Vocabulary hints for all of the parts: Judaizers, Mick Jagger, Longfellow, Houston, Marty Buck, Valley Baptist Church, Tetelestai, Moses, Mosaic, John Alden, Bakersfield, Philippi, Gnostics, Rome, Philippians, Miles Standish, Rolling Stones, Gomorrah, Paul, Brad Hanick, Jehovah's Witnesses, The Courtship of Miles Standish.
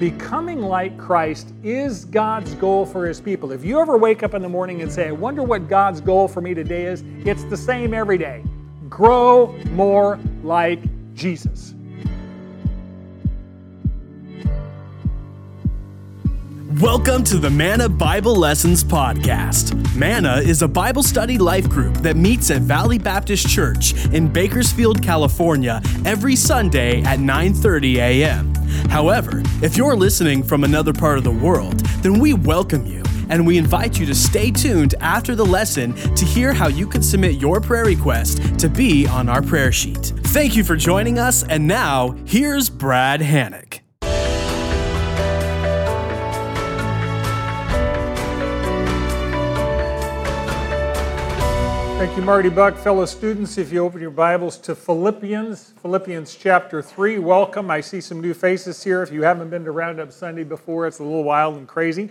Becoming like Christ is God's goal for His people. If you ever wake up in the morning and say, I wonder what God's goal for me today is, it's the same every day. Grow more like Jesus. Welcome to the Manna Bible Lessons Podcast. Manna is a Bible study life group that meets at Valley Baptist Church in Bakersfield, California, every Sunday at 9:30 a.m. However, if you're listening from another part of the world, then we welcome you, and we invite you to stay tuned after the lesson to hear how you can submit your prayer request to be on our prayer sheet. Thank you for joining us, and now, here's Brad Hanick. Thank you, Marty Buck. Fellow students, if you open your Bibles to Philippians chapter 3, welcome. I see some new faces here. If you haven't been to Roundup Sunday before, it's a little wild and crazy,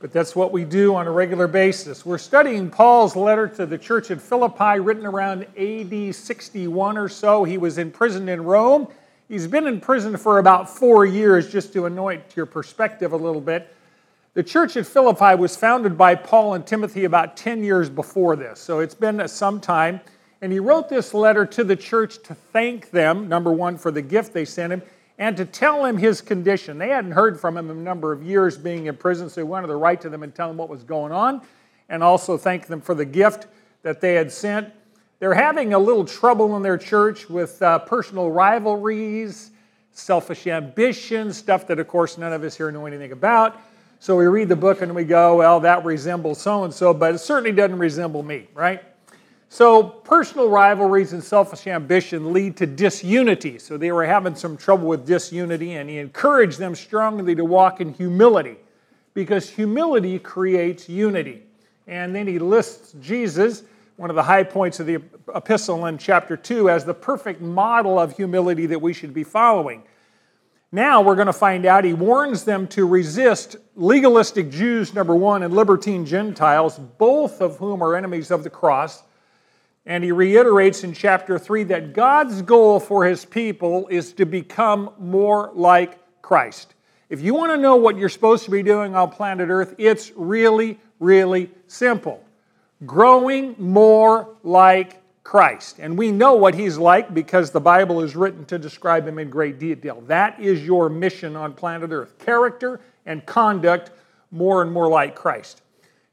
but that's what we do on a regular basis. We're studying Paul's letter to the church at Philippi, written around AD 61 or so. He was imprisoned in Rome. He's been in prison for about 4 years, just to anoint your perspective a little bit. The church at Philippi was founded by Paul and Timothy about 10 years before this, so it's been some time. And he wrote this letter to the church to thank them, number one, for the gift they sent him, and to tell him his condition. They hadn't heard from him in a number of years being in prison, so he wanted to write to them and tell them what was going on, and also thank them for the gift that they had sent. They're having a little trouble in their church with personal rivalries, selfish ambition, stuff that, of course, none of us here know anything about. So we read the book and we go, well, that resembles so-and-so, but it certainly doesn't resemble me, right? So personal rivalries and selfish ambition lead to disunity. So they were having some trouble with disunity, and he encouraged them strongly to walk in humility, because humility creates unity. And then he lists Jesus, one of the high points of the epistle in chapter 2, as the perfect model of humility that we should be following. Now we're going to find out he warns them to resist legalistic Jews, number one, and libertine Gentiles, both of whom are enemies of the cross. And he reiterates in chapter 3 that God's goal for His people is to become more like Christ. If you want to know what you're supposed to be doing on planet Earth, it's really, really simple. Growing more like Christ. And we know what He's like because the Bible is written to describe Him in great detail. That is your mission on planet Earth. Character and conduct more and more like Christ.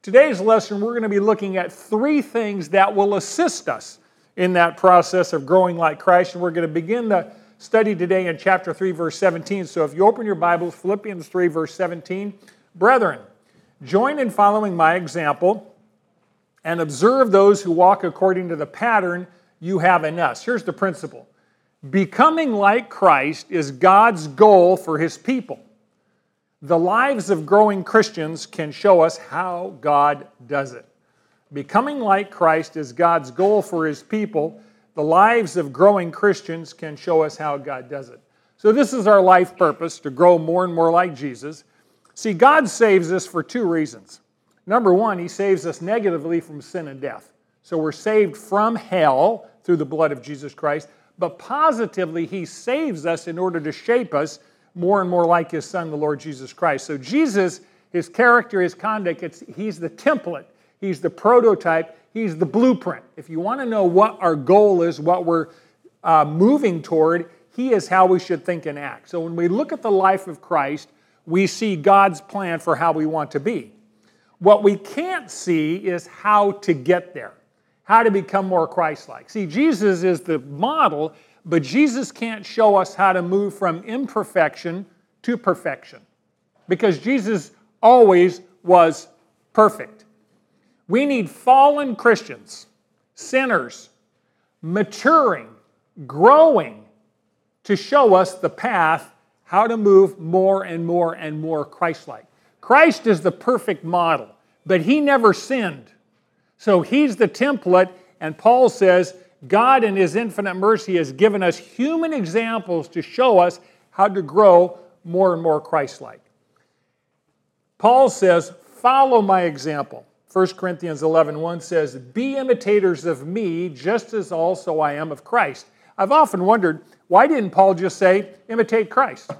Today's lesson, we're going to be looking at three things that will assist us in that process of growing like Christ. And we're going to begin the study today in chapter 3, verse 17. So if you open your Bibles, Philippians 3, verse 17. Brethren, join in following my example, and observe those who walk according to the pattern you have in us. Here's the principle. Becoming like Christ is God's goal for His people. The lives of growing Christians can show us how God does it. Becoming like Christ is God's goal for His people. The lives of growing Christians can show us how God does it. So this is our life purpose, to grow more and more like Jesus. See, God saves us for two reasons. Number one, He saves us negatively from sin and death. So we're saved from hell through the blood of Jesus Christ, but positively He saves us in order to shape us more and more like His Son, the Lord Jesus Christ. So Jesus, His character, His conduct, He's the template. He's the prototype. He's the blueprint. If you want to know what our goal is, what we're moving toward, He is how we should think and act. So when we look at the life of Christ, we see God's plan for how we want to be. What we can't see is how to get there, how to become more Christ-like. See, Jesus is the model, but Jesus can't show us how to move from imperfection to perfection, because Jesus always was perfect. We need fallen Christians, sinners, maturing, growing, to show us the path, how to move more and more and more Christ-like. Christ is the perfect model, but He never sinned. So He's the template, and Paul says, God in His infinite mercy has given us human examples to show us how to grow more and more Christ-like. Paul says, follow my example. 1 Corinthians 11:1 says, be imitators of me, just as also I am of Christ. I've often wondered, why didn't Paul just say, imitate Christ?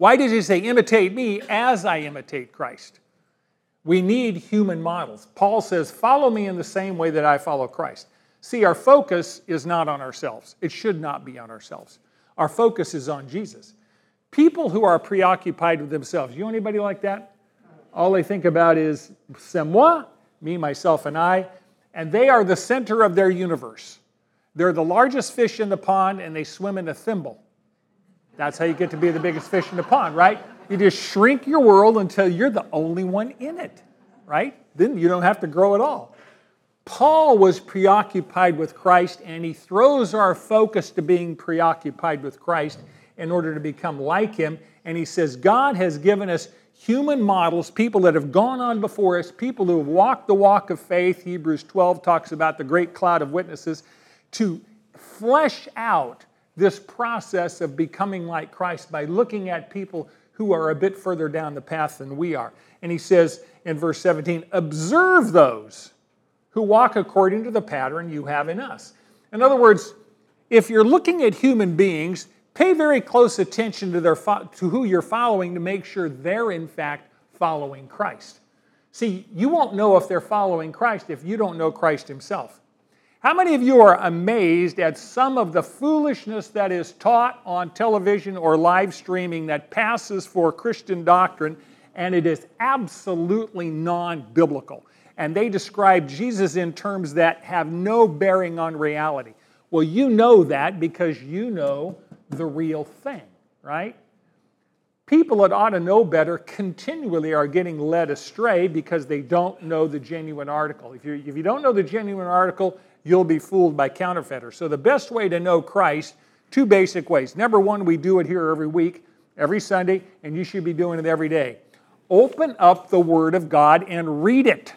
Why does he say, imitate me as I imitate Christ? We need human models. Paul says, follow me in the same way that I follow Christ. See, our focus is not on ourselves. It should not be on ourselves. Our focus is on Jesus. People who are preoccupied with themselves, you know anybody like that? All they think about is, c'est moi, me, myself, and I, and they are the center of their universe. They're the largest fish in the pond, and they swim in a thimble. That's how you get to be the biggest fish in the pond, right? You just shrink your world until you're the only one in it, right? Then you don't have to grow at all. Paul was preoccupied with Christ, and he throws our focus to being preoccupied with Christ in order to become like him. And he says, God has given us human models, people that have gone on before us, people who have walked the walk of faith. Hebrews 12 talks about the great cloud of witnesses, to flesh out this process of becoming like Christ by looking at people who are a bit further down the path than we are. And he says in verse 17, observe those who walk according to the pattern you have in us. In other words, if you're looking at human beings, pay very close attention to who you're following to make sure they're in fact following Christ. See, you won't know if they're following Christ if you don't know Christ himself. How many of you are amazed at some of the foolishness that is taught on television or live streaming that passes for Christian doctrine, and it is absolutely non-biblical? And they describe Jesus in terms that have no bearing on reality. Well, you know that because you know the real thing, right? People that ought to know better continually are getting led astray because they don't know the genuine article. If you don't know the genuine article, you'll be fooled by counterfeiters. So the best way to know Christ, two basic ways. Number one, we do it here every week, every Sunday, and you should be doing it every day. Open up the Word of God and read it.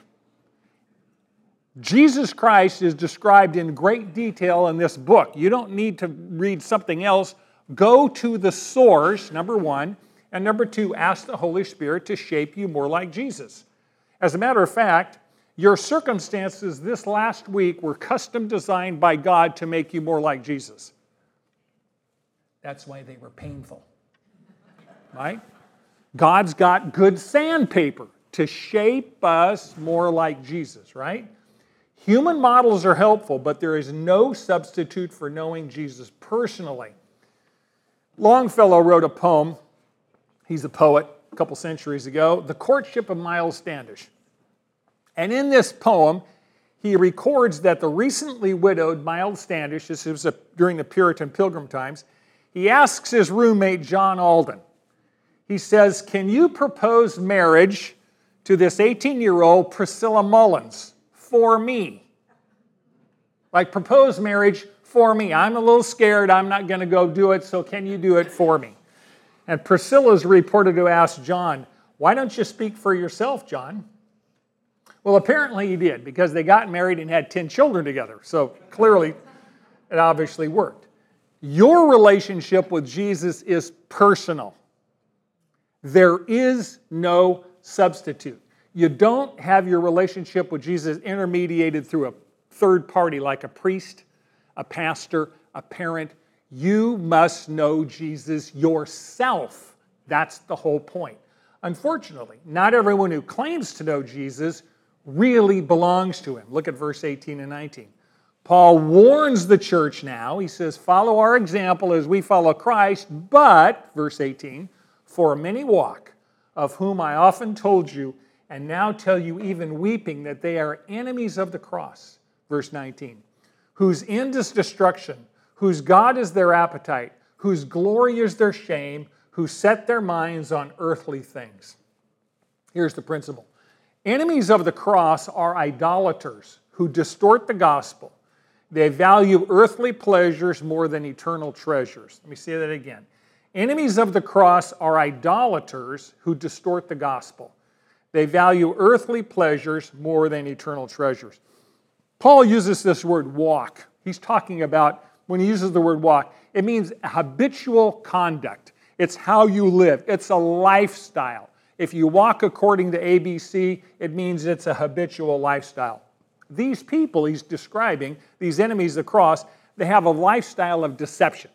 Jesus Christ is described in great detail in this book. You don't need to read something else. Go to the source, number one. And number two, ask the Holy Spirit to shape you more like Jesus. As a matter of fact, your circumstances this last week were custom designed by God to make you more like Jesus. That's why they were painful, right? God's got good sandpaper to shape us more like Jesus, right? Human models are helpful, but there is no substitute for knowing Jesus personally. Longfellow wrote a poem. He's a poet a couple centuries ago, The Courtship of Miles Standish. And in this poem, he records that the recently widowed Miles Standish, this was during the Puritan Pilgrim times, he asks his roommate, John Alden, he says, "Can you propose marriage to this 18-year-old Priscilla Mullins? For me." Like, propose marriage for me. I'm a little scared. I'm not going to go do it, so can you do it for me? And Priscilla's reported to ask John, "Why don't you speak for yourself, John?" Well, apparently he did, because they got married and had 10 children together. So clearly, it obviously worked. Your relationship with Jesus is personal. There is no substitute. You don't have your relationship with Jesus intermediated through a third party like a priest, a pastor, a parent. You must know Jesus yourself. That's the whole point. Unfortunately, not everyone who claims to know Jesus really belongs to him. Look at verse 18 and 19. Paul warns the church now. He says, follow our example as we follow Christ, but, verse 18, for many walk, of whom I often told you, and now tell you even weeping, that they are enemies of the cross. Verse 19, whose end is destruction, whose God is their appetite, whose glory is their shame, who set their minds on earthly things. Here's the principle. Enemies of the cross are idolaters who distort the gospel. They value earthly pleasures more than eternal treasures. Let me say that again. Enemies of the cross are idolaters who distort the gospel. They value earthly pleasures more than eternal treasures. Paul uses this word walk. He's talking about, when he uses the word walk, it means habitual conduct. It's how you live. It's a lifestyle. If you walk according to ABC, it means it's a habitual lifestyle. These people he's describing, these enemies of the cross, they have a lifestyle of deception.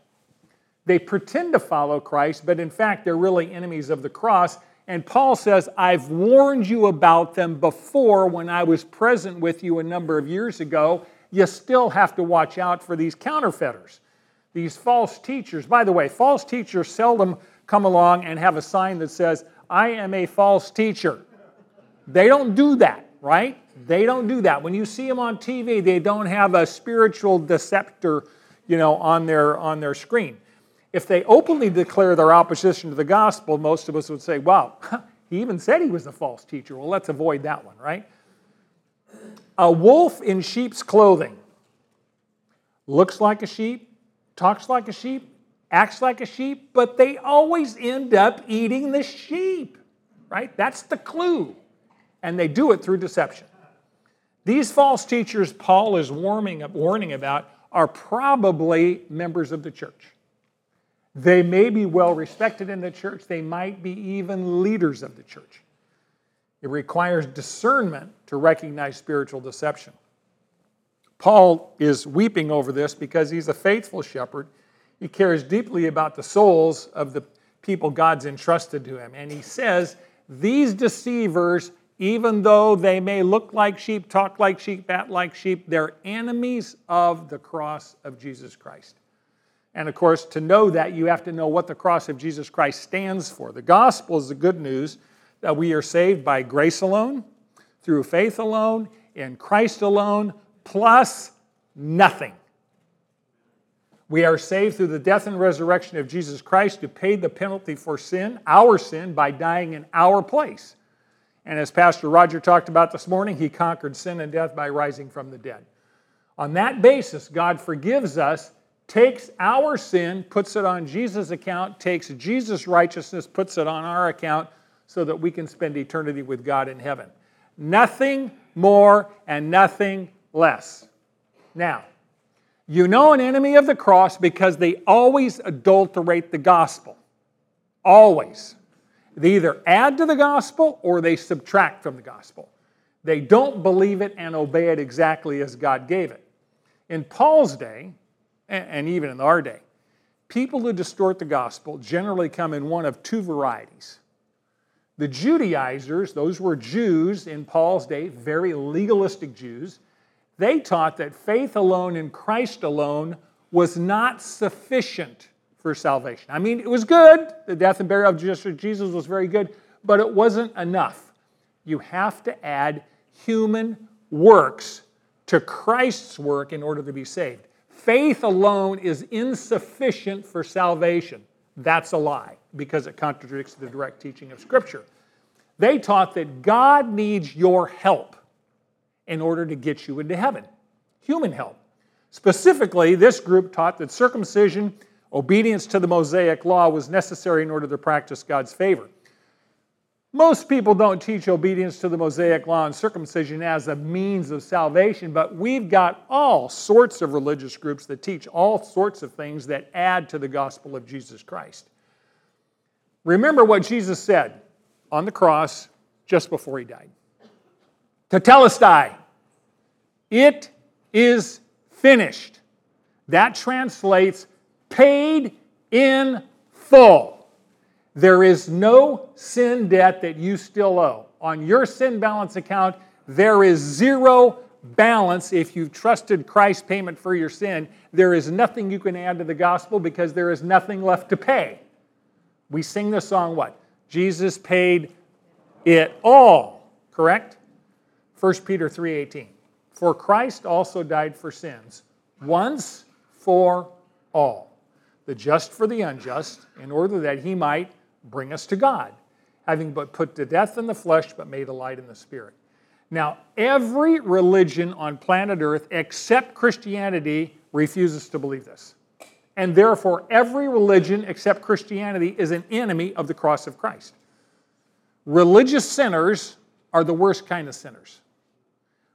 They pretend to follow Christ, but in fact, they're really enemies of the cross. And Paul says, I've warned you about them before when I was present with you a number of years ago. You still have to watch out for these counterfeiters, these false teachers. By the way, false teachers seldom come along and have a sign that says, I am a false teacher. They don't do that, right? They don't do that. When you see them on TV, they don't have a spiritual deceptor, on their screen. If they openly declare their opposition to the gospel, most of us would say, wow, he even said he was a false teacher. Well, let's avoid that one, right? A wolf in sheep's clothing. Looks like a sheep, talks like a sheep, acts like a sheep, but they always end up eating the sheep, right? That's the clue. And they do it through deception. These false teachers Paul is warning about are probably members of the church. They may be well respected in the church. They might be even leaders of the church. It requires discernment to recognize spiritual deception. Paul is weeping over this because he's a faithful shepherd. He cares deeply about the souls of the people God's entrusted to him. And he says, these deceivers, even though they may look like sheep, talk like sheep, act like sheep, they're enemies of the cross of Jesus Christ. And of course, to know that, you have to know what the cross of Jesus Christ stands for. The gospel is the good news that we are saved by grace alone, through faith alone, in Christ alone, plus nothing. We are saved through the death and resurrection of Jesus Christ, who paid the penalty for sin, our sin, by dying in our place. And as Pastor Roger talked about this morning, he conquered sin and death by rising from the dead. On that basis, God forgives us, takes our sin, puts it on Jesus' account, takes Jesus' righteousness, puts it on our account, so that we can spend eternity with God in heaven. Nothing more and nothing less. Now, you know an enemy of the cross because they always adulterate the gospel. Always. They either add to the gospel or they subtract from the gospel. They don't believe it and obey it exactly as God gave it. In Paul's day, and even in our day, people who distort the gospel generally come in one of two varieties. The Judaizers, those were Jews in Paul's day, very legalistic Jews, they taught that faith alone in Christ alone was not sufficient for salvation. I mean, it was good. The death and burial of Jesus was very good, but it wasn't enough. You have to add human works to Christ's work in order to be saved. Faith alone is insufficient for salvation. That's a lie because it contradicts the direct teaching of Scripture. They taught that God needs your help in order to get you into heaven, human help. Specifically, this group taught that circumcision, obedience to the Mosaic law was necessary in order to practice God's favor. Most people don't teach obedience to the Mosaic law and circumcision as a means of salvation, but we've got all sorts of religious groups that teach all sorts of things that add to the gospel of Jesus Christ. Remember what Jesus said on the cross just before he died. Tetelestai, it is finished. That translates paid in full. There is no sin debt that you still owe. On your sin balance account, there is zero balance if you've trusted Christ's payment for your sin. There is nothing you can add to the gospel because there is nothing left to pay. We sing the song, what? Jesus paid it all, correct? 1 Peter 3:18. For Christ also died for sins, once for all. The just for the unjust, in order that he might bring us to God, having but put to death in the flesh, but made alive in the spirit. Now, every religion on planet Earth except Christianity refuses to believe this. And therefore, every religion except Christianity is an enemy of the cross of Christ. Religious sinners are the worst kind of sinners.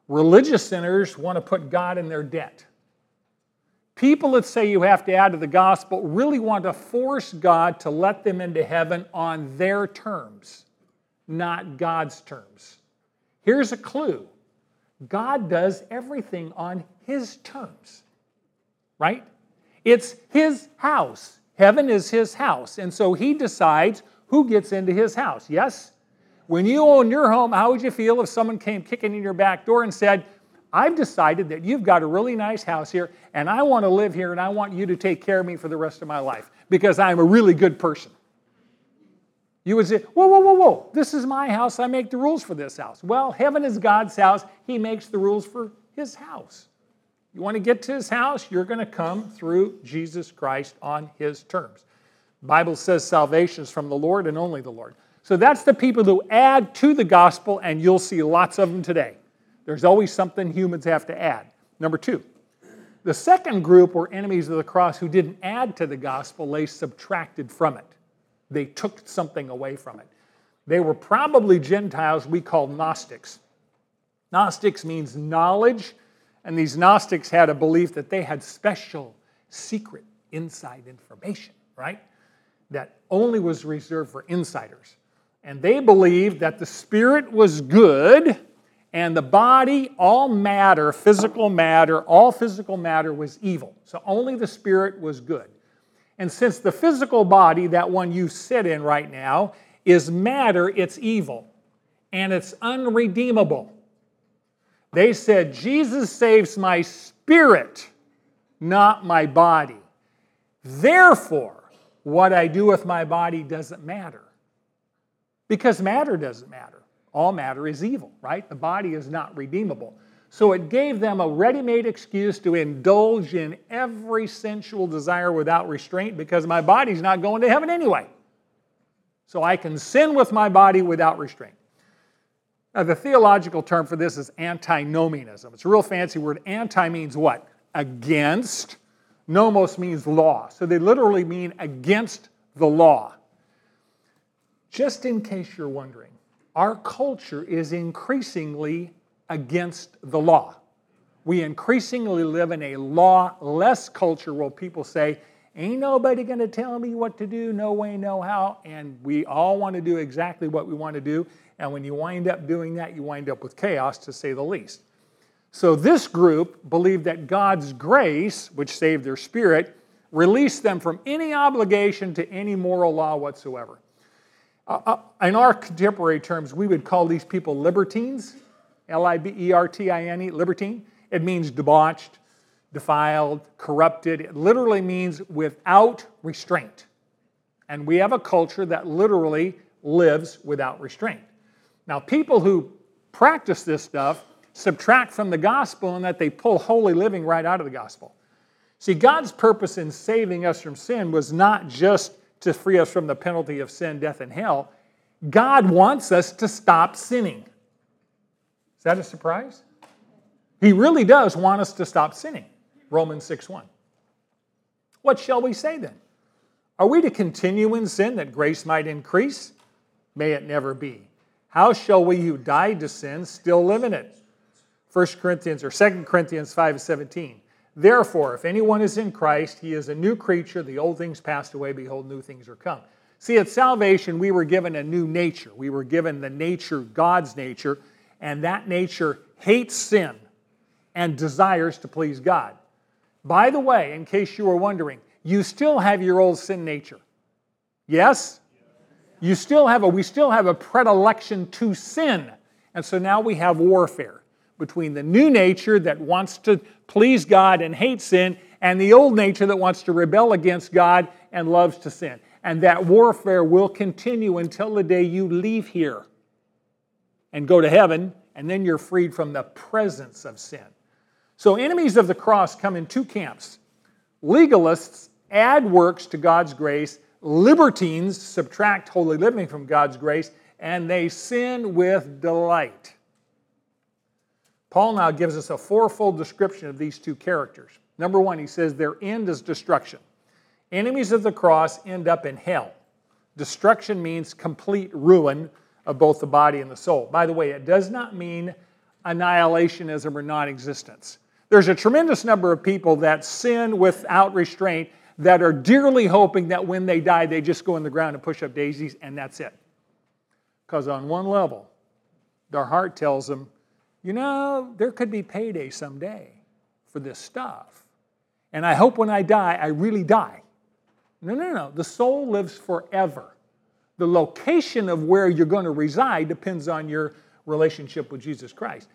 Religious sinners want to put God in their debt. People that say you have to add to the gospel really want to force God to let them into heaven on their terms, not God's terms. Here's a clue. God does everything on his terms, right? It's his house, Heaven is his house, and so he decides who gets into his house, yes? When you own your home, how would you feel if someone came kicking in your back door and said, I've decided that you've got a really nice house here, and I want to live here, and I want you to take care of me for the rest of my life because I'm a really good person. You would say, whoa, whoa, whoa, whoa, this is my house. I make the rules for this house. Well, heaven is God's house. He makes the rules for his house. You want to get to his house? You're going to come through Jesus Christ on his terms. The Bible says salvation is from the Lord and only the Lord. So that's the people who add to the gospel, and you'll see lots of them today. There's always something humans have to add. Number two, the second group were enemies of the cross who didn't add to the gospel. They subtracted from it. They took something away from it. They were probably Gentiles we call Gnostics. Gnostics means knowledge, and these Gnostics had a belief that they had special, secret, inside information, right? That only was reserved for insiders. And they believed that the spirit was good and the body, all physical matter was evil. So only the spirit was good. And since the physical body, that one you sit in right now, is matter, it's evil. And it's unredeemable. They said, Jesus saves my spirit, not my body. Therefore, what I do with my body doesn't matter. Because matter doesn't matter. All matter is evil, right? The body is not redeemable. So it gave them a ready-made excuse to indulge in every sensual desire without restraint because my body's not going to heaven anyway. So I can sin with my body without restraint. Now, the theological term for this is antinomianism. It's a real fancy word. Anti means what? Against. Nomos means law. So they literally mean against the law. Just in case you're wondering, our culture is increasingly against the law. We increasingly live in a lawless culture where people say, ain't nobody going to tell me what to do, no way, no how, and we all want to do exactly what we want to do, and when you wind up doing that, you wind up with chaos, to say the least. So this group believed that God's grace, which saved their spirit, released them from any obligation to any moral law whatsoever. In our contemporary terms, we would call these people libertines. L-I-B-E-R-T-I-N-E, libertine. It means debauched, defiled, corrupted. It literally means without restraint. And we have a culture that literally lives without restraint. Now, people who practice this stuff subtract from the gospel in that they pull holy living right out of the gospel. See, God's purpose in saving us from sin was not just to free us from the penalty of sin, death, and hell. God wants us to stop sinning. Is that a surprise? He really does want us to stop sinning. Romans 6:1. What shall we say then? Are we to continue in sin that grace might increase? May it never be. How shall we who died to sin still live in it? 2 Corinthians 5:17. Therefore, if anyone is in Christ, he is a new creature. The old things passed away. Behold, new things are come. See, at salvation, we were given a new nature. We were given the nature, God's nature, and that nature hates sin and desires to please God. By the way, in case you were wondering, you still have your old sin nature. Yes? We still have a predilection to sin. And so now we have warfare between the new nature that wants to please God and hates sin and the old nature that wants to rebel against God and loves to sin. And that warfare will continue until the day you leave here and go to heaven, and then you're freed from the presence of sin. So enemies of the cross come in two camps. Legalists add works to God's grace. Libertines subtract holy living from God's grace, and they sin with delight. Paul now gives us a fourfold description of these two characters. Number one, he says their end is destruction. Enemies of the cross end up in hell. Destruction means complete ruin of both the body and the soul. By the way, it does not mean annihilationism or non-existence. There's a tremendous number of people that sin without restraint that are dearly hoping that when they die, they just go in the ground and push up daisies, and that's it. Because on one level, their heart tells them, you know, there could be payday someday for this stuff. And I hope when I die, I really die. No. The soul lives forever. The location of where you're going to reside depends on your relationship with Jesus Christ.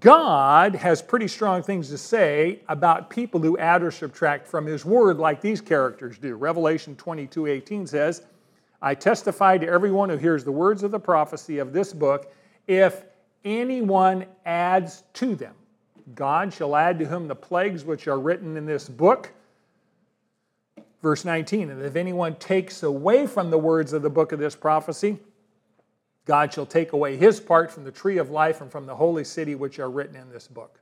God has pretty strong things to say about people who add or subtract from His Word like these characters do. Revelation 22:18 says, I testify to everyone who hears the words of the prophecy of this book, if anyone adds to them, God shall add to him the plagues which are written in this book. Verse 19, and if anyone takes away from the words of the book of this prophecy, God shall take away his part from the tree of life and from the holy city which are written in this book.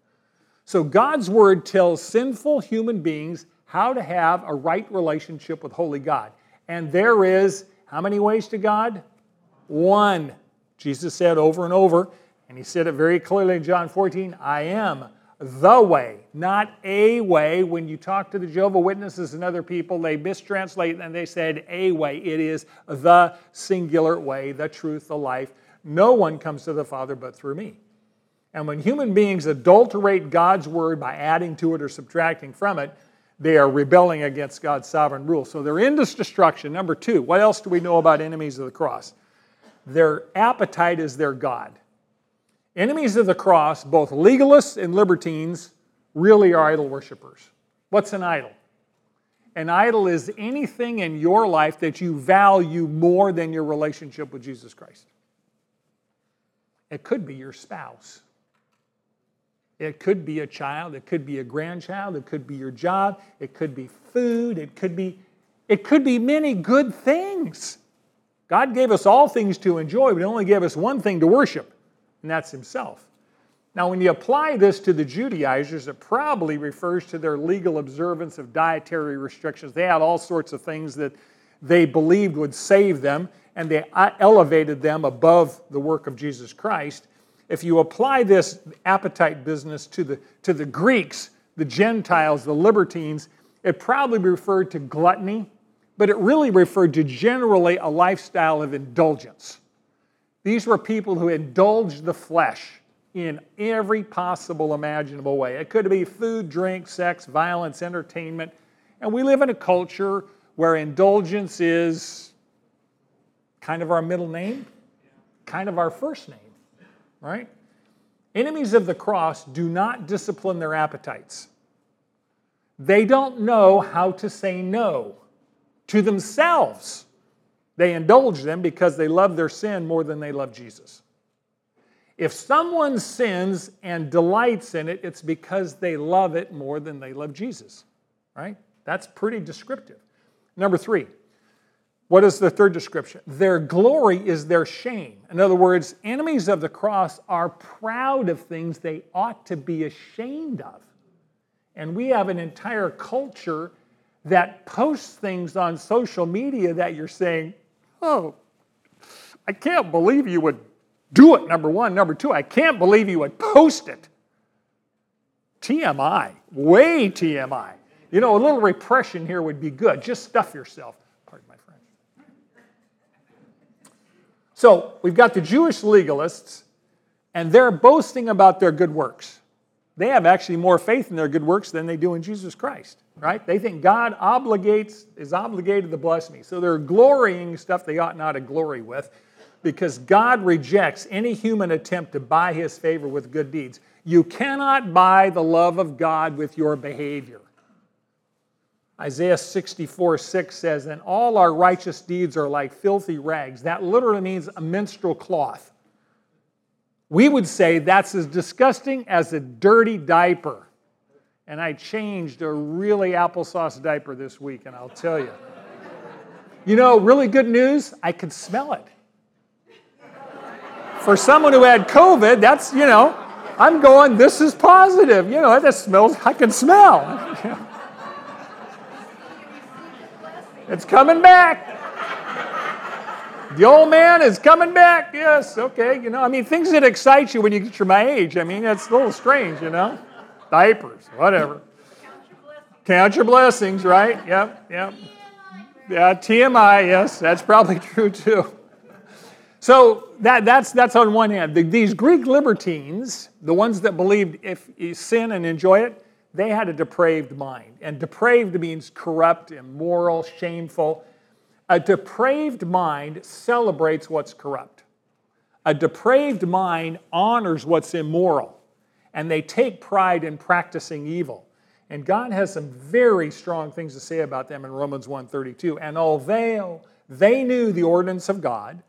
So God's word tells sinful human beings how to have a right relationship with holy God. And there is how many ways to God? One. Jesus said over and over, and he said it very clearly in John 14, I am the way, not a way. When you talk to the Jehovah's Witnesses and other people, they mistranslate and they said a way. It is the singular way, the truth, the life. No one comes to the Father but through me. And when human beings adulterate God's word by adding to it or subtracting from it, they are rebelling against God's sovereign rule. So they're in this destruction. Number two, what else do we know about enemies of the cross? Their appetite is their God. Enemies of the cross, both legalists and libertines, really are idol worshipers. What's an idol? An idol is anything in your life that you value more than your relationship with Jesus Christ. It could be your spouse. It could be a child, it could be a grandchild, it could be your job, it could be food, it could be many good things. God gave us all things to enjoy, but He only gave us one thing to worship, and that's Himself. Now, when you apply this to the Judaizers, it probably refers to their legal observance of dietary restrictions. They had all sorts of things that they believed would save them, and they elevated them above the work of Jesus Christ. If you apply this appetite business to the Greeks, the Gentiles, the libertines, it probably referred to gluttony, but it really referred to generally a lifestyle of indulgence. These were people who indulged the flesh in every possible imaginable way. It could be food, drink, sex, violence, entertainment. And we live in a culture where indulgence is kind of our middle name, kind of our first name. Right? Enemies of the cross do not discipline their appetites. They don't know how to say no to themselves. They indulge them because they love their sin more than they love Jesus. If someone sins and delights in it, it's because they love it more than they love Jesus. Right? That's pretty descriptive. Number three. What is the third description? Their glory is their shame. In other words, enemies of the cross are proud of things they ought to be ashamed of. And we have an entire culture that posts things on social media that you're saying, oh, I can't believe you would do it, number one. Number two, I can't believe you would post it. TMI, way TMI. You know, a little repression here would be good. Just stuff yourself. So we've got the Jewish legalists, and they're boasting about their good works. They have actually more faith in their good works than they do in Jesus Christ, right? They think God is obligated to bless me. So they're glorying stuff they ought not to glory with, because God rejects any human attempt to buy His favor with good deeds. You cannot buy the love of God with your behavior. Isaiah 64:6 says, and all our righteous deeds are like filthy rags. That literally means a menstrual cloth. We would say that's as disgusting as a dirty diaper. And I changed a really applesauce diaper this week, and I'll tell you. You know, really good news, I could smell it. For someone who had COVID, that's, you know, I'm going, this is positive. You know, that smells, I can smell. It's coming back. The old man is coming back. Yes, okay. You know, I mean, things that excite you when you get to my age. I mean, that's a little strange, you know. Diapers, whatever. Count your blessings. Count your blessings, right? Yep. Yeah, TMI, yes. That's probably true, too. So that's on one hand. These Greek libertines, the ones that believed if you sin and enjoy it, They had a depraved mind. And depraved means corrupt, immoral, shameful. A depraved mind celebrates what's corrupt. A depraved mind honors what's immoral. And they take pride in practicing evil. And God has some very strong things to say about them in Romans 1:32. And although they knew the ordinance of God,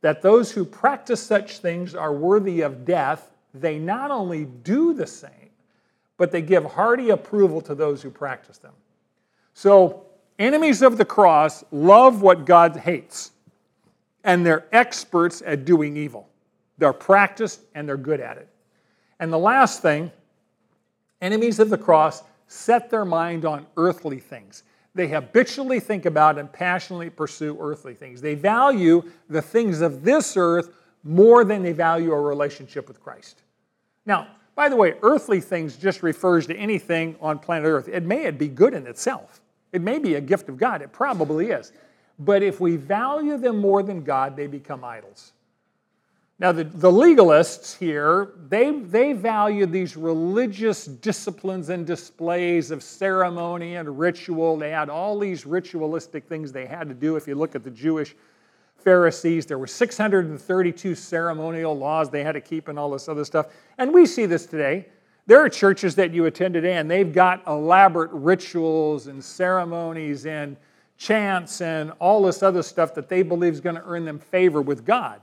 that those who practice such things are worthy of death, they not only do the same, but they give hearty approval to those who practice them. So, enemies of the cross love what God hates, and they're experts at doing evil. They're practiced, and they're good at it. And the last thing, enemies of the cross set their mind on earthly things. They habitually think about and passionately pursue earthly things. They value the things of this earth more than they value a relationship with Christ. Now, by the way, earthly things just refers to anything on planet Earth. It may be good in itself. It may be a gift of God. It probably is. But if we value them more than God, they become idols. Now, the legalists here, they value these religious disciplines and displays of ceremony and ritual. They had all these ritualistic things they had to do. If you look at the Jewish Pharisees, there were 632 ceremonial laws they had to keep and all this other stuff. And we see this today. There are churches that you attend today, and they've got elaborate rituals and ceremonies and chants and all this other stuff that they believe is going to earn them favor with God.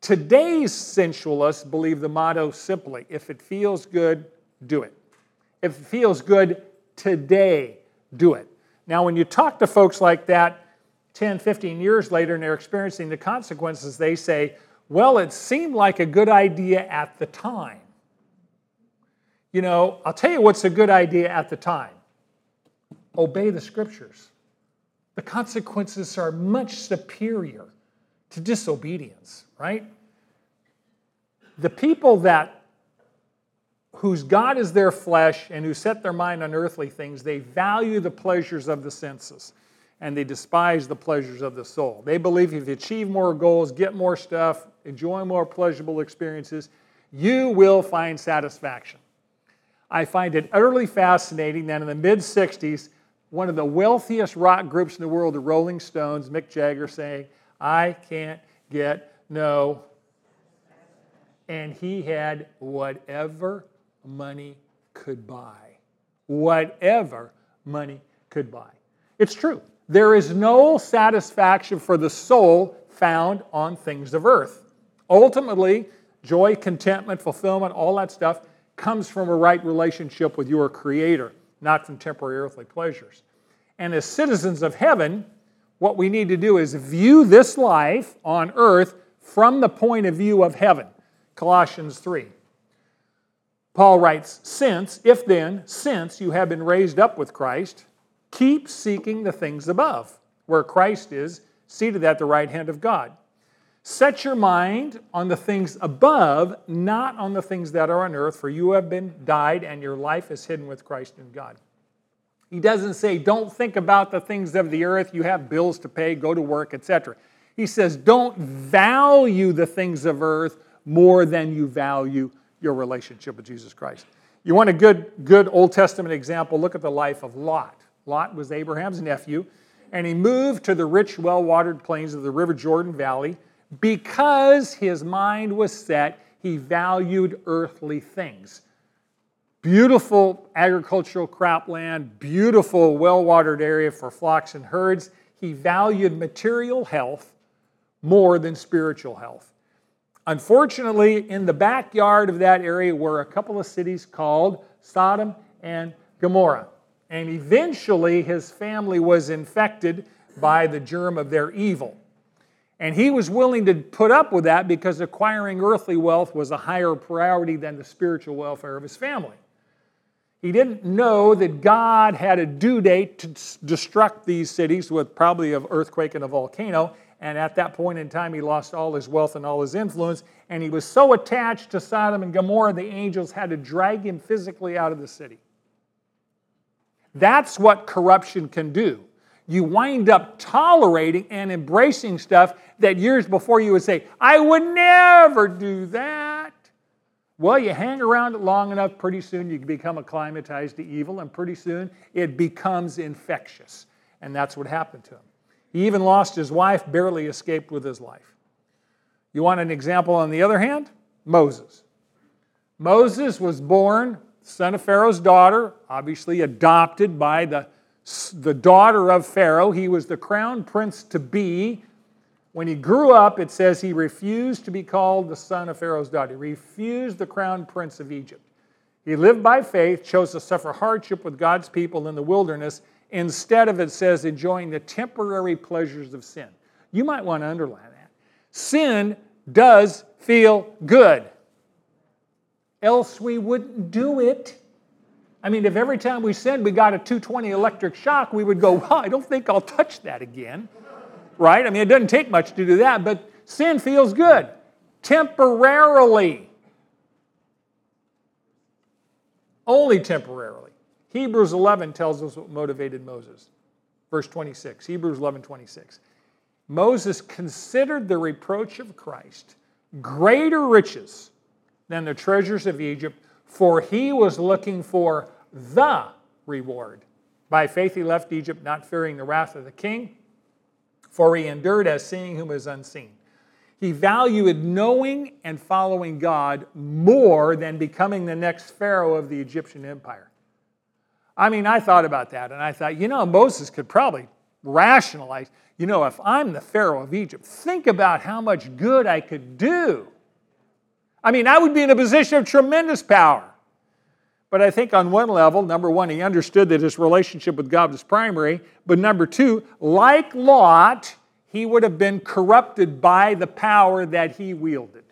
Today's sensualists believe the motto simply, if it feels good, do it. If it feels good today, do it. Now, when you talk to folks like that 10, 15 years later and they're experiencing the consequences, they say, well, it seemed like a good idea at the time. You know, I'll tell you what's a good idea at the time. Obey the scriptures. The consequences are much superior to disobedience, right? The people whose God is their flesh and who set their mind on earthly things, they value the pleasures of the senses and they despise the pleasures of the soul. They believe if you achieve more goals, get more stuff, enjoy more pleasurable experiences, you will find satisfaction. I find it utterly fascinating that in the mid-'60s, one of the wealthiest rock groups in the world, the Rolling Stones, Mick Jagger saying, I can't get no. And he had whatever money could buy. Whatever money could buy. It's true. There is no satisfaction for the soul found on things of earth. Ultimately, joy, contentment, fulfillment, all that stuff comes from a right relationship with your Creator, not from temporary earthly pleasures. And as citizens of heaven, what we need to do is view this life on earth from the point of view of heaven. Colossians 3. Paul writes, Since you have been raised up with Christ, keep seeking the things above, where Christ is, seated at the right hand of God. Set your mind on the things above, not on the things that are on earth, for you have been died, and your life is hidden with Christ in God. He doesn't say, don't think about the things of the earth. You have bills to pay, go to work, etc. He says, don't value the things of earth more than you value your relationship with Jesus Christ. You want a good Old Testament example? Look at the life of Lot. Lot was Abraham's nephew, and he moved to the rich, well-watered plains of the River Jordan Valley because his mind was set. He valued earthly things. Beautiful agricultural cropland, beautiful well-watered area for flocks and herds. He valued material health more than spiritual health. Unfortunately, in the backyard of that area were a couple of cities called Sodom and Gomorrah. And eventually his family was infected by the germ of their evil. And he was willing to put up with that because acquiring earthly wealth was a higher priority than the spiritual welfare of his family. He didn't know that God had a due date to destruct these cities with probably an earthquake and a volcano. And at that point in time, he lost all his wealth and all his influence. And he was so attached to Sodom and Gomorrah, the angels had to drag him physically out of the city. That's what corruption can do. You wind up tolerating and embracing stuff that years before you would say, I would never do that. Well, you hang around it long enough, pretty soon you become acclimatized to evil, and pretty soon it becomes infectious. And that's what happened to him. He even lost his wife, barely escaped with his life. You want an example on the other hand? Moses. Moses was born, son of Pharaoh's daughter, obviously adopted by the daughter of Pharaoh. He was the crown prince to be. When he grew up, it says he refused to be called the son of Pharaoh's daughter. He refused the crown prince of Egypt. He lived by faith, chose to suffer hardship with God's people in the wilderness, instead of, it says, enjoying the temporary pleasures of sin. You might want to underline that. Sin does feel good. Else we wouldn't do it. I mean, if every time we sinned we got a 220 electric shock, we would go, well, I don't think I'll touch that again. Right? I mean, it doesn't take much to do that, but sin feels good temporarily. Only temporarily. Hebrews 11 tells us what motivated Moses. Verse 26, Hebrews 11, 26. Moses considered the reproach of Christ greater riches than the treasures of Egypt, for he was looking for the reward. By faith he left Egypt, not fearing the wrath of the king, for he endured as seeing whom is unseen. He valued knowing and following God more than becoming the next Pharaoh of the Egyptian empire. I mean, I thought about that, and I thought, you know, Moses could probably rationalize, you know, if I'm the Pharaoh of Egypt, think about how much good I could do. I mean, I would be in a position of tremendous power. But I think on one level, number one, he understood that his relationship with God was primary. But number two, like Lot, he would have been corrupted by the power that he wielded.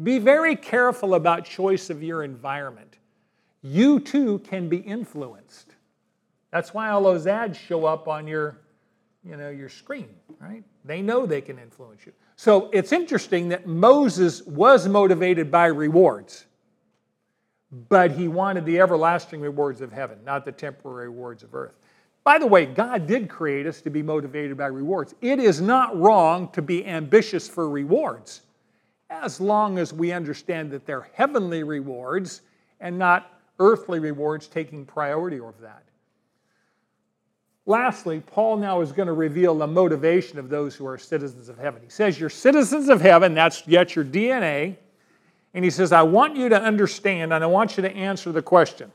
Be very careful about choice of your environment. You too can be influenced. That's why all those ads show up on your, you know, your screen, right? They know they can influence you. So it's interesting that Moses was motivated by rewards, but he wanted the everlasting rewards of heaven, not the temporary rewards of earth. By the way, God did create us to be motivated by rewards. It is not wrong to be ambitious for rewards, as long as we understand that they're heavenly rewards and not earthly rewards taking priority over that. Lastly, Paul now is going to reveal the motivation of those who are citizens of heaven. He says, you're citizens of heaven, that's yet your DNA. And he says, I want you to understand, and I want you to answer the question.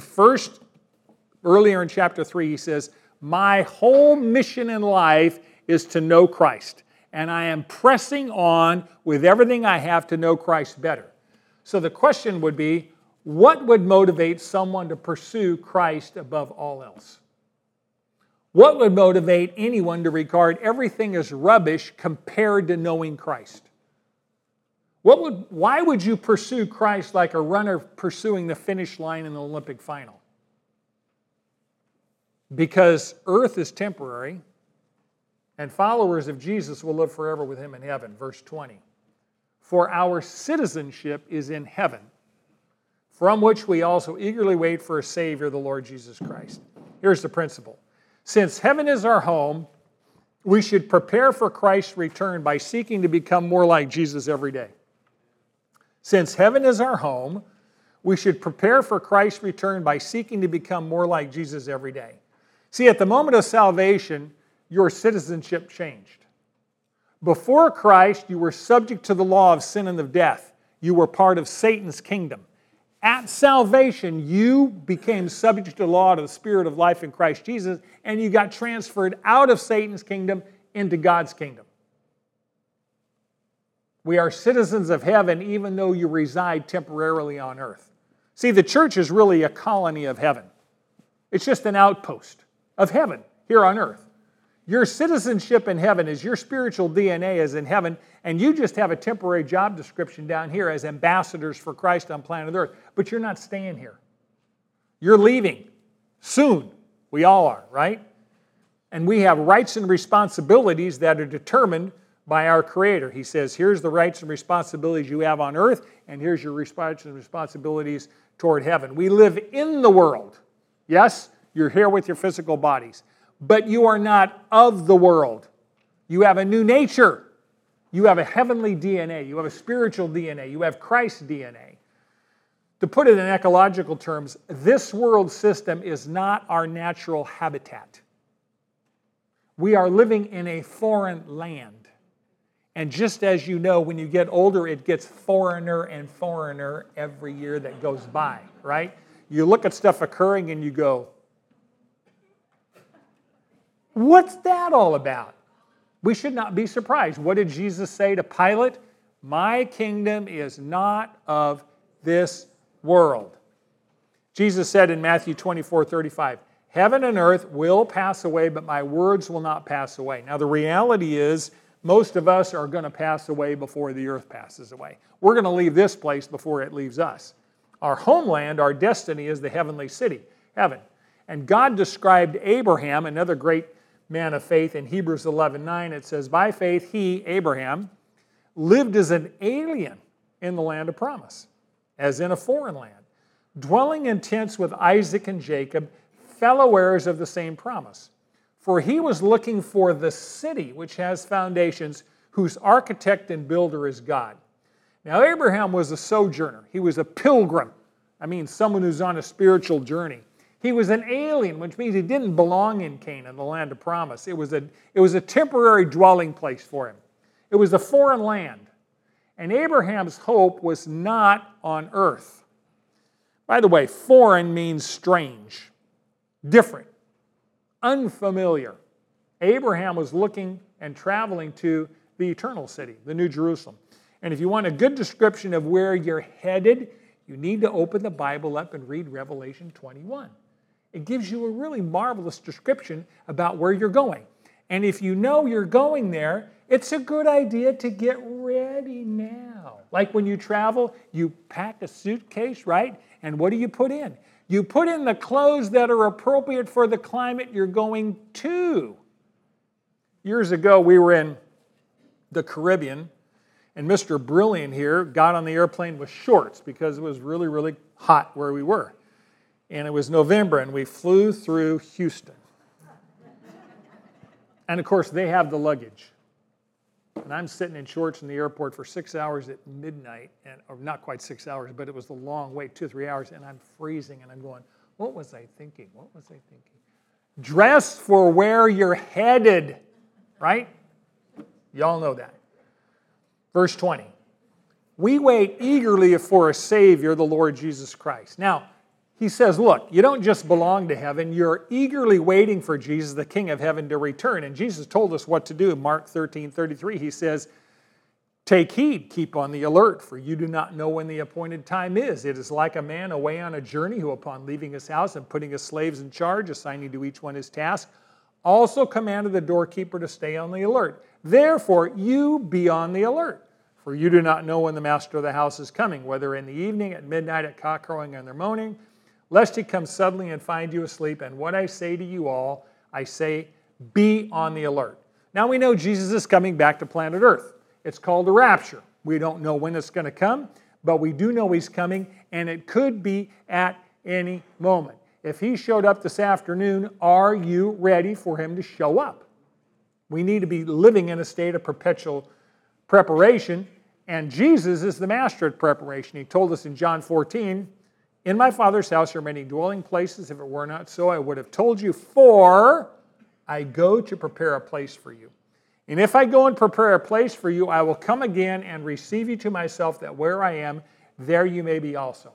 First, earlier in chapter 3, he says, my whole mission in life is to know Christ. And I am pressing on with everything I have to know Christ better. So the question would be, what would motivate someone to pursue Christ above all else? What would motivate anyone to regard everything as rubbish compared to knowing Christ? Why would you pursue Christ like a runner pursuing the finish line in the Olympic final? Because earth is temporary, and followers of Jesus will live forever with him in heaven. Verse 20, for our citizenship is in heaven, from which we also eagerly wait for a Savior, the Lord Jesus Christ. Here's the principle. Since heaven is our home, we should prepare for Christ's return by seeking to become more like Jesus every day. Since heaven is our home, we should prepare for Christ's return by seeking to become more like Jesus every day. See, at the moment of salvation, your citizenship changed. Before Christ, you were subject to the law of sin and of death. You were part of Satan's kingdom. At salvation, you became subject to the law of the Spirit of life in Christ Jesus, and you got transferred out of Satan's kingdom into God's kingdom. We are citizens of heaven even though you reside temporarily on earth. See, the church is really a colony of heaven. It's just an outpost of heaven here on earth. Your citizenship in heaven is your spiritual DNA is in heaven, and you just have a temporary job description down here as ambassadors for Christ on planet Earth. But you're not staying here. You're leaving soon. We all are, right? And we have rights and responsibilities that are determined by our Creator. He says, here's the rights and responsibilities you have on earth, and here's your rights and responsibilities toward heaven. We live in the world. Yes, you're here with your physical bodies. But you are not of the world. You have a new nature. You have a heavenly DNA. You have a spiritual DNA. You have Christ's DNA. To put it in ecological terms, this world system is not our natural habitat. We are living in a foreign land. And just as you know, when you get older, it gets foreigner and foreigner every year that goes by, right? You look at stuff occurring and you go, what's that all about? We should not be surprised. What did Jesus say to Pilate? My kingdom is not of this world. Jesus said in Matthew 24:35, heaven and earth will pass away, but my words will not pass away. Now, the reality is, most of us are going to pass away before the earth passes away. We're going to leave this place before it leaves us. Our homeland, our destiny is the heavenly city, heaven. And God described Abraham, another great man of faith, in Hebrews 11:9. It says, by faith he, Abraham, lived as an alien in the land of promise, as in a foreign land, dwelling in tents with Isaac and Jacob, fellow heirs of the same promise. For he was looking for the city which has foundations, whose architect and builder is God. Now Abraham was a sojourner. He was a pilgrim. I mean, someone who's on a spiritual journey. He was an alien, which means he didn't belong in Canaan, the land of promise. It was a temporary dwelling place for him. It was a foreign land. And Abraham's hope was not on earth. By the way, foreign means strange, different, unfamiliar. Abraham was looking and traveling to the eternal city, the New Jerusalem. And if you want a good description of where you're headed, you need to open the Bible up and read Revelation 21. It gives you a really marvelous description about where you're going. And if you know you're going there, it's a good idea to get ready now. Like when you travel, you pack a suitcase, right? And what do you put in? You put in the clothes that are appropriate for the climate you're going to. Years ago, we were in the Caribbean, and Mr. Brilliant here got on the airplane with shorts because it was really, really hot where we were. And it was November, and we flew through Houston. And, of course, they have the luggage. And I'm sitting in shorts in the airport for 6 hours at midnight, and or not quite 6 hours, but it was the long wait, 2-3 hours, and I'm freezing, and I'm going, what was I thinking? What was I thinking? Dress for where you're headed, right? Y'all know that. Verse 20, we wait eagerly for a Savior, the Lord Jesus Christ. Now, he says, look, you don't just belong to heaven. You're eagerly waiting for Jesus, the King of heaven, to return. And Jesus told us what to do. Mark 13:33, he says, take heed, keep on the alert, for you do not know when the appointed time is. It is like a man away on a journey who, upon leaving his house and putting his slaves in charge, assigning to each one his task, also commanded the doorkeeper to stay on the alert. Therefore, you be on the alert. For you do not know when the master of the house is coming, whether in the evening, at midnight, at cockcrowing, or in the morning, lest he come suddenly and find you asleep. And what I say to you all, I say, be on the alert. Now we know Jesus is coming back to planet Earth. It's called the rapture. We don't know when it's going to come, but we do know he's coming, and it could be at any moment. If he showed up this afternoon, are you ready for him to show up? We need to be living in a state of perpetual preparation. And Jesus is the master at preparation. He told us in John 14, in my Father's house are many dwelling places. If it were not so, I would have told you, for I go to prepare a place for you. And if I go and prepare a place for you, I will come again and receive you to myself, that where I am, there you may be also.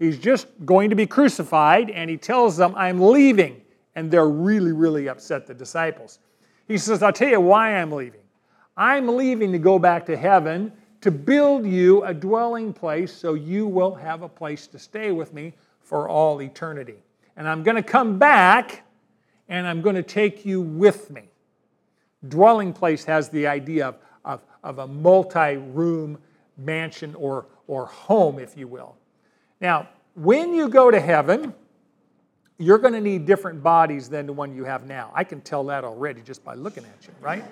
He's just going to be crucified, and he tells them, I'm leaving. And they're really, really upset, the disciples. He says, I'll tell you why I'm leaving. I'm leaving to go back to heaven, to build you a dwelling place so you will have a place to stay with me for all eternity. And I'm going to come back, and I'm going to take you with me. Dwelling place has the idea of a multi-room mansion or home, if you will. Now, when you go to heaven, you're going to need different bodies than the one you have now. I can tell that already just by looking at you, right?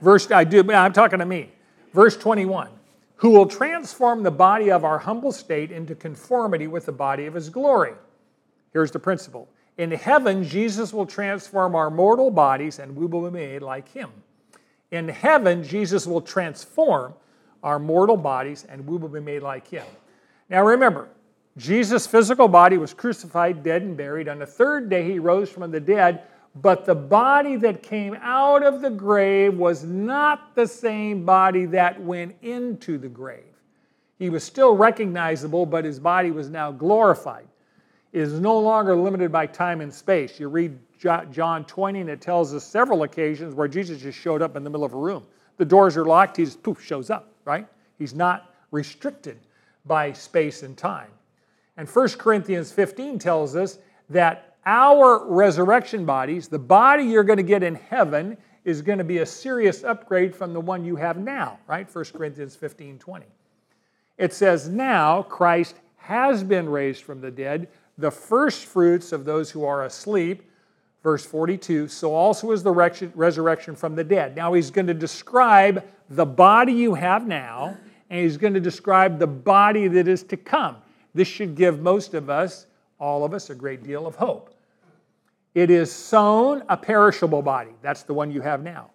I'm talking to me. Verse 21, who will transform the body of our humble state into conformity with the body of his glory. Here's the principle. In heaven, Jesus will transform our mortal bodies, and we will be made like him. In heaven, Jesus will transform our mortal bodies and we will be made like him. Now remember, Jesus' physical body was crucified, dead, and buried. On the third day, he rose from the dead, but the body that came out of the grave was not the same body that went into the grave. He was still recognizable, but his body was now glorified. It is no longer limited by time and space. You read John 20, and it tells us several occasions where Jesus just showed up in the middle of a room. The doors are locked, he just poof, shows up, right? He's not restricted by space and time. And 1 Corinthians 15 tells us that our resurrection bodies, the body you're going to get in heaven, is going to be a serious upgrade from the one you have now, right? 1 Corinthians 15:20. It says, now Christ has been raised from the dead, the first fruits of those who are asleep. Verse 42, so also is the resurrection from the dead. Now he's going to describe the body you have now, and he's going to describe the body that is to come. This should give most of us, all of us, a great deal of hope. It is sown a perishable body. That's the one you have now.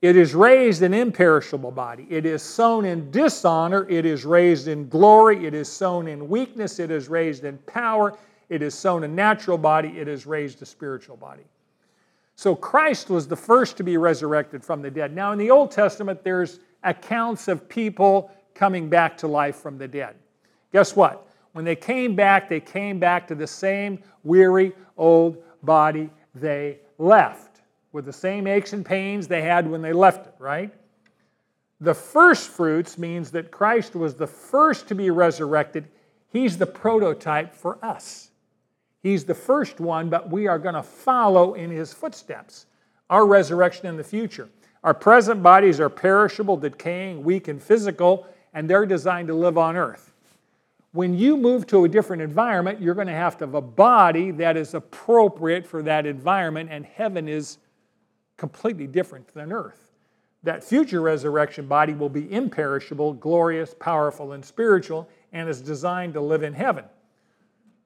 It is raised an imperishable body. It is sown in dishonor. It is raised in glory. It is sown in weakness. It is raised in power. It is sown a natural body. It is raised a spiritual body. So Christ was the first to be resurrected from the dead. Now in the Old Testament, there's accounts of people coming back to life from the dead. Guess what? When they came back to the same weary old body they left, with the same aches and pains they had when they left it, right? The first fruits means that Christ was the first to be resurrected. He's the prototype for us. He's the first one, but we are going to follow in his footsteps. Our resurrection in the future. Our present bodies are perishable, decaying, weak, and physical, and they're designed to live on earth. When you move to a different environment, you're going to have a body that is appropriate for that environment, and heaven is completely different than earth. That future resurrection body will be imperishable, glorious, powerful, and spiritual, and is designed to live in heaven.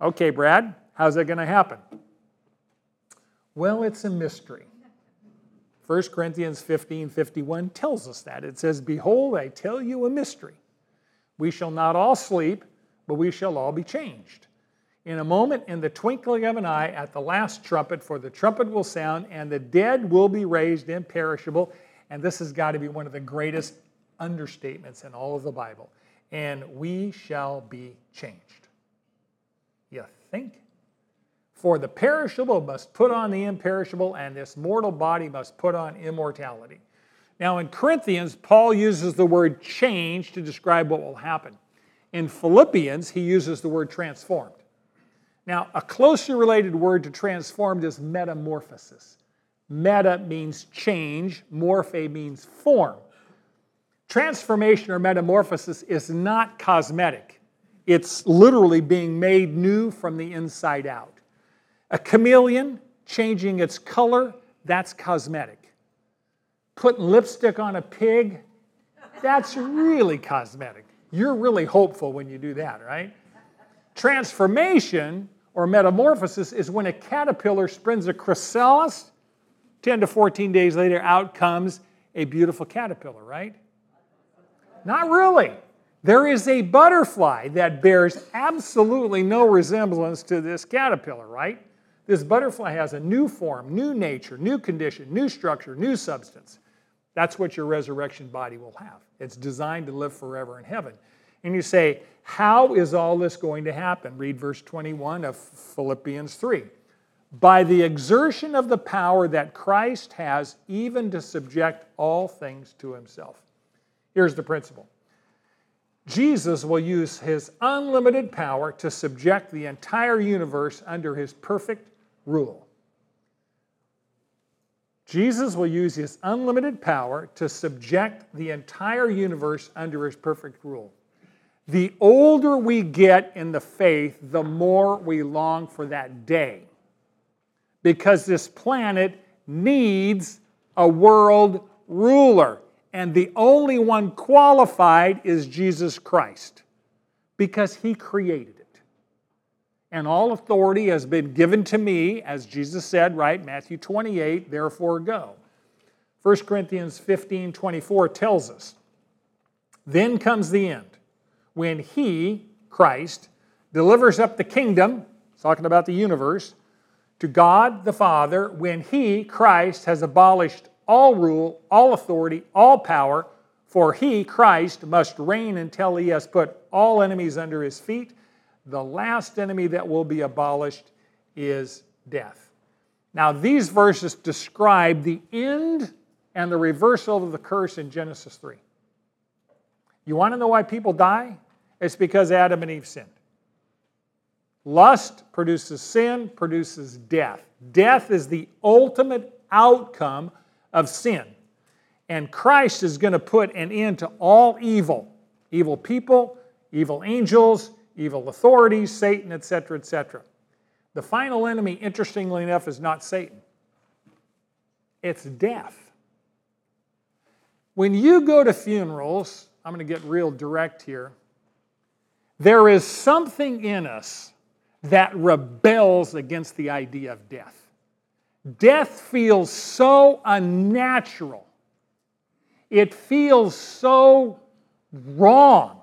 Okay, Brad, how's that going to happen? Well, it's a mystery. 1 Corinthians 15:51 tells us that. It says, behold, I tell you a mystery. We shall not all sleep, but we shall all be changed. In a moment, in the twinkling of an eye, at the last trumpet, for the trumpet will sound, and the dead will be raised imperishable. And this has got to be one of the greatest understatements in all of the Bible. And we shall be changed. You think? For the perishable must put on the imperishable, and this mortal body must put on immortality. Now in Corinthians, Paul uses the word change to describe what will happen. In Philippians, he uses the word transformed. Now, a closely related word to transformed is metamorphosis. Meta means change, morphe means form. Transformation or metamorphosis is not cosmetic. It's literally being made new from the inside out. A chameleon changing its color, that's cosmetic. Putting lipstick on a pig, that's really cosmetic. You're really hopeful when you do that, right? Transformation or metamorphosis is when a caterpillar spins a chrysalis, 10 to 14 days later, out comes a beautiful caterpillar, right? Not really. There is a butterfly that bears absolutely no resemblance to this caterpillar, right? This butterfly has a new form, new nature, new condition, new structure, new substance. That's what your resurrection body will have. It's designed to live forever in heaven. And you say, how is all this going to happen? Read verse 21 of Philippians 3. By the exertion of the power that Christ has, even to subject all things to himself. Here's the principle. Jesus will use his unlimited power to subject the entire universe under his perfect rule. Jesus will use his unlimited power to subject the entire universe under his perfect rule. The older we get in the faith, the more we long for that day. Because this planet needs a world ruler. And the only one qualified is Jesus Christ. Because he created it. And all authority has been given to me, as Jesus said, right? Matthew 28, therefore go. 1 Corinthians 15:24 tells us, then comes the end, when he, Christ, delivers up the kingdom, it's talking about the universe, to God the Father, when he, Christ, has abolished all rule, all authority, all power, for he, Christ, must reign until he has put all enemies under his feet. The last enemy that will be abolished is death. Now, these verses describe the end and the reversal of the curse in Genesis 3. You want to know why people die? It's because Adam and Eve sinned. Lust produces sin, produces death. Death is the ultimate outcome of sin. And Christ is going to put an end to all evil. Evil people, evil angels, evil authorities, Satan, etc., etc. The final enemy, interestingly enough, is not Satan. It's death. When you go to funerals, I'm going to get real direct here, there is something in us that rebels against the idea of death. Death feels so unnatural. It feels so wrong.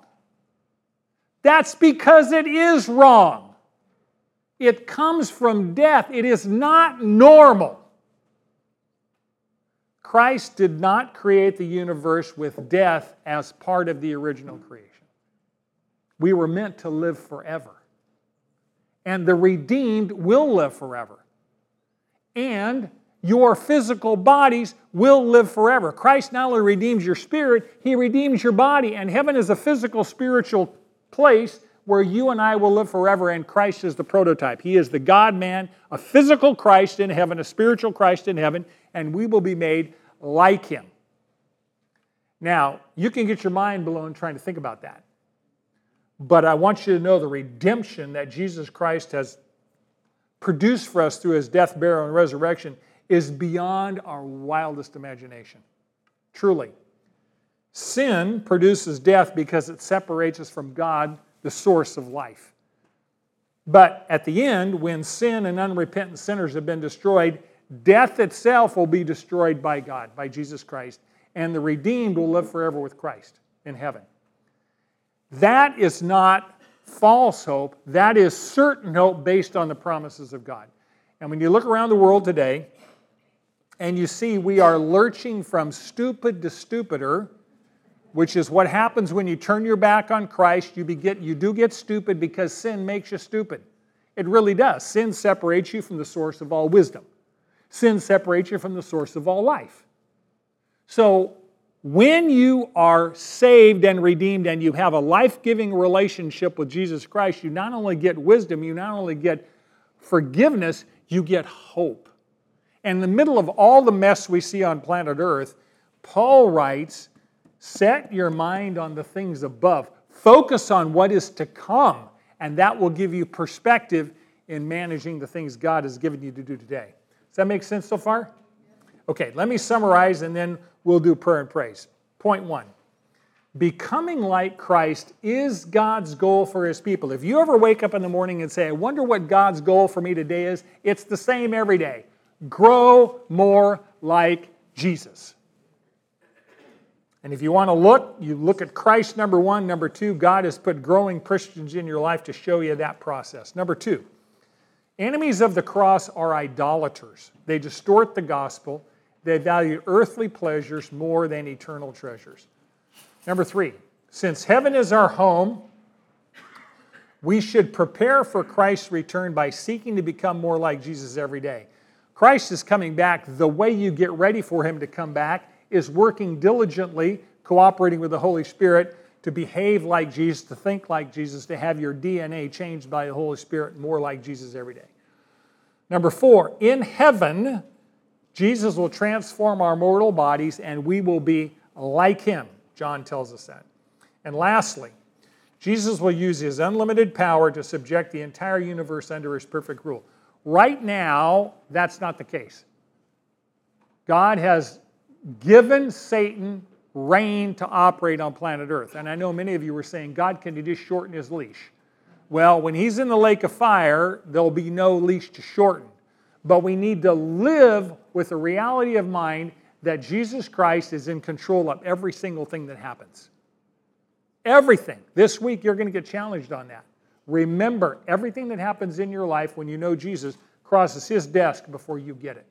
That's because it is wrong. It comes from death. It is not normal. Christ did not create the universe with death as part of the original creation. We were meant to live forever. And the redeemed will live forever. And your physical bodies will live forever. Christ not only redeems your spirit, he redeems your body. And heaven is a physical, spiritual place where you and I will live forever, and Christ is the prototype. He is the God-man, a physical Christ in heaven, a spiritual Christ in heaven, and we will be made like him. Now, you can get your mind blown trying to think about that. But I want you to know the redemption that Jesus Christ has produced for us through his death, burial, and resurrection is beyond our wildest imagination. Truly. Sin produces death because it separates us from God, the source of life. But at the end, when sin and unrepentant sinners have been destroyed, death itself will be destroyed by God, by Jesus Christ, and the redeemed will live forever with Christ in heaven. That is not false hope. That is certain hope based on the promises of God. And when you look around the world today, and you see we are lurching from stupid to stupider, which is what happens when you turn your back on Christ. You do get stupid because sin makes you stupid. It really does. Sin separates you from the source of all wisdom. Sin separates you from the source of all life. So when you are saved and redeemed and you have a life-giving relationship with Jesus Christ, you not only get wisdom, you not only get forgiveness, you get hope. And in the middle of all the mess we see on planet Earth, Paul writes, set your mind on the things above. Focus on what is to come, and that will give you perspective in managing the things God has given you to do today. Does that make sense so far? Okay, let me summarize, and then we'll do prayer and praise. Point one, becoming like Christ is God's goal for his people. If you ever wake up in the morning and say, I wonder what God's goal for me today is, it's the same every day. Grow more like Jesus. And if you want to look, you look at Christ, number one. Number two, God has put growing Christians in your life to show you that process. Number two, enemies of the cross are idolaters. They distort the gospel. They value earthly pleasures more than eternal treasures. Number three, since heaven is our home, we should prepare for Christ's return by seeking to become more like Jesus every day. Christ is coming back. The way you get ready for him to come back is working diligently, cooperating with the Holy Spirit to behave like Jesus, to think like Jesus, to have your DNA changed by the Holy Spirit more like Jesus every day. Number four, in heaven, Jesus will transform our mortal bodies and we will be like him. John tells us that. And lastly, Jesus will use his unlimited power to subject the entire universe under his perfect rule. Right now, that's not the case. God has given Satan reign to operate on planet Earth. And I know many of you were saying, God, can he just shorten his leash? Well, when he's in the lake of fire, there'll be no leash to shorten. But we need to live with the reality of mind that Jesus Christ is in control of every single thing that happens. Everything. This week you're going to get challenged on that. Remember, everything that happens in your life when you know Jesus crosses his desk before you get it.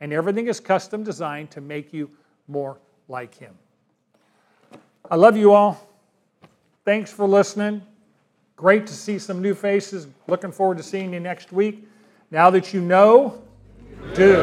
And everything is custom designed to make you more like him. I love you all. Thanks for listening. Great to see some new faces. Looking forward to seeing you next week. Now that you know, do.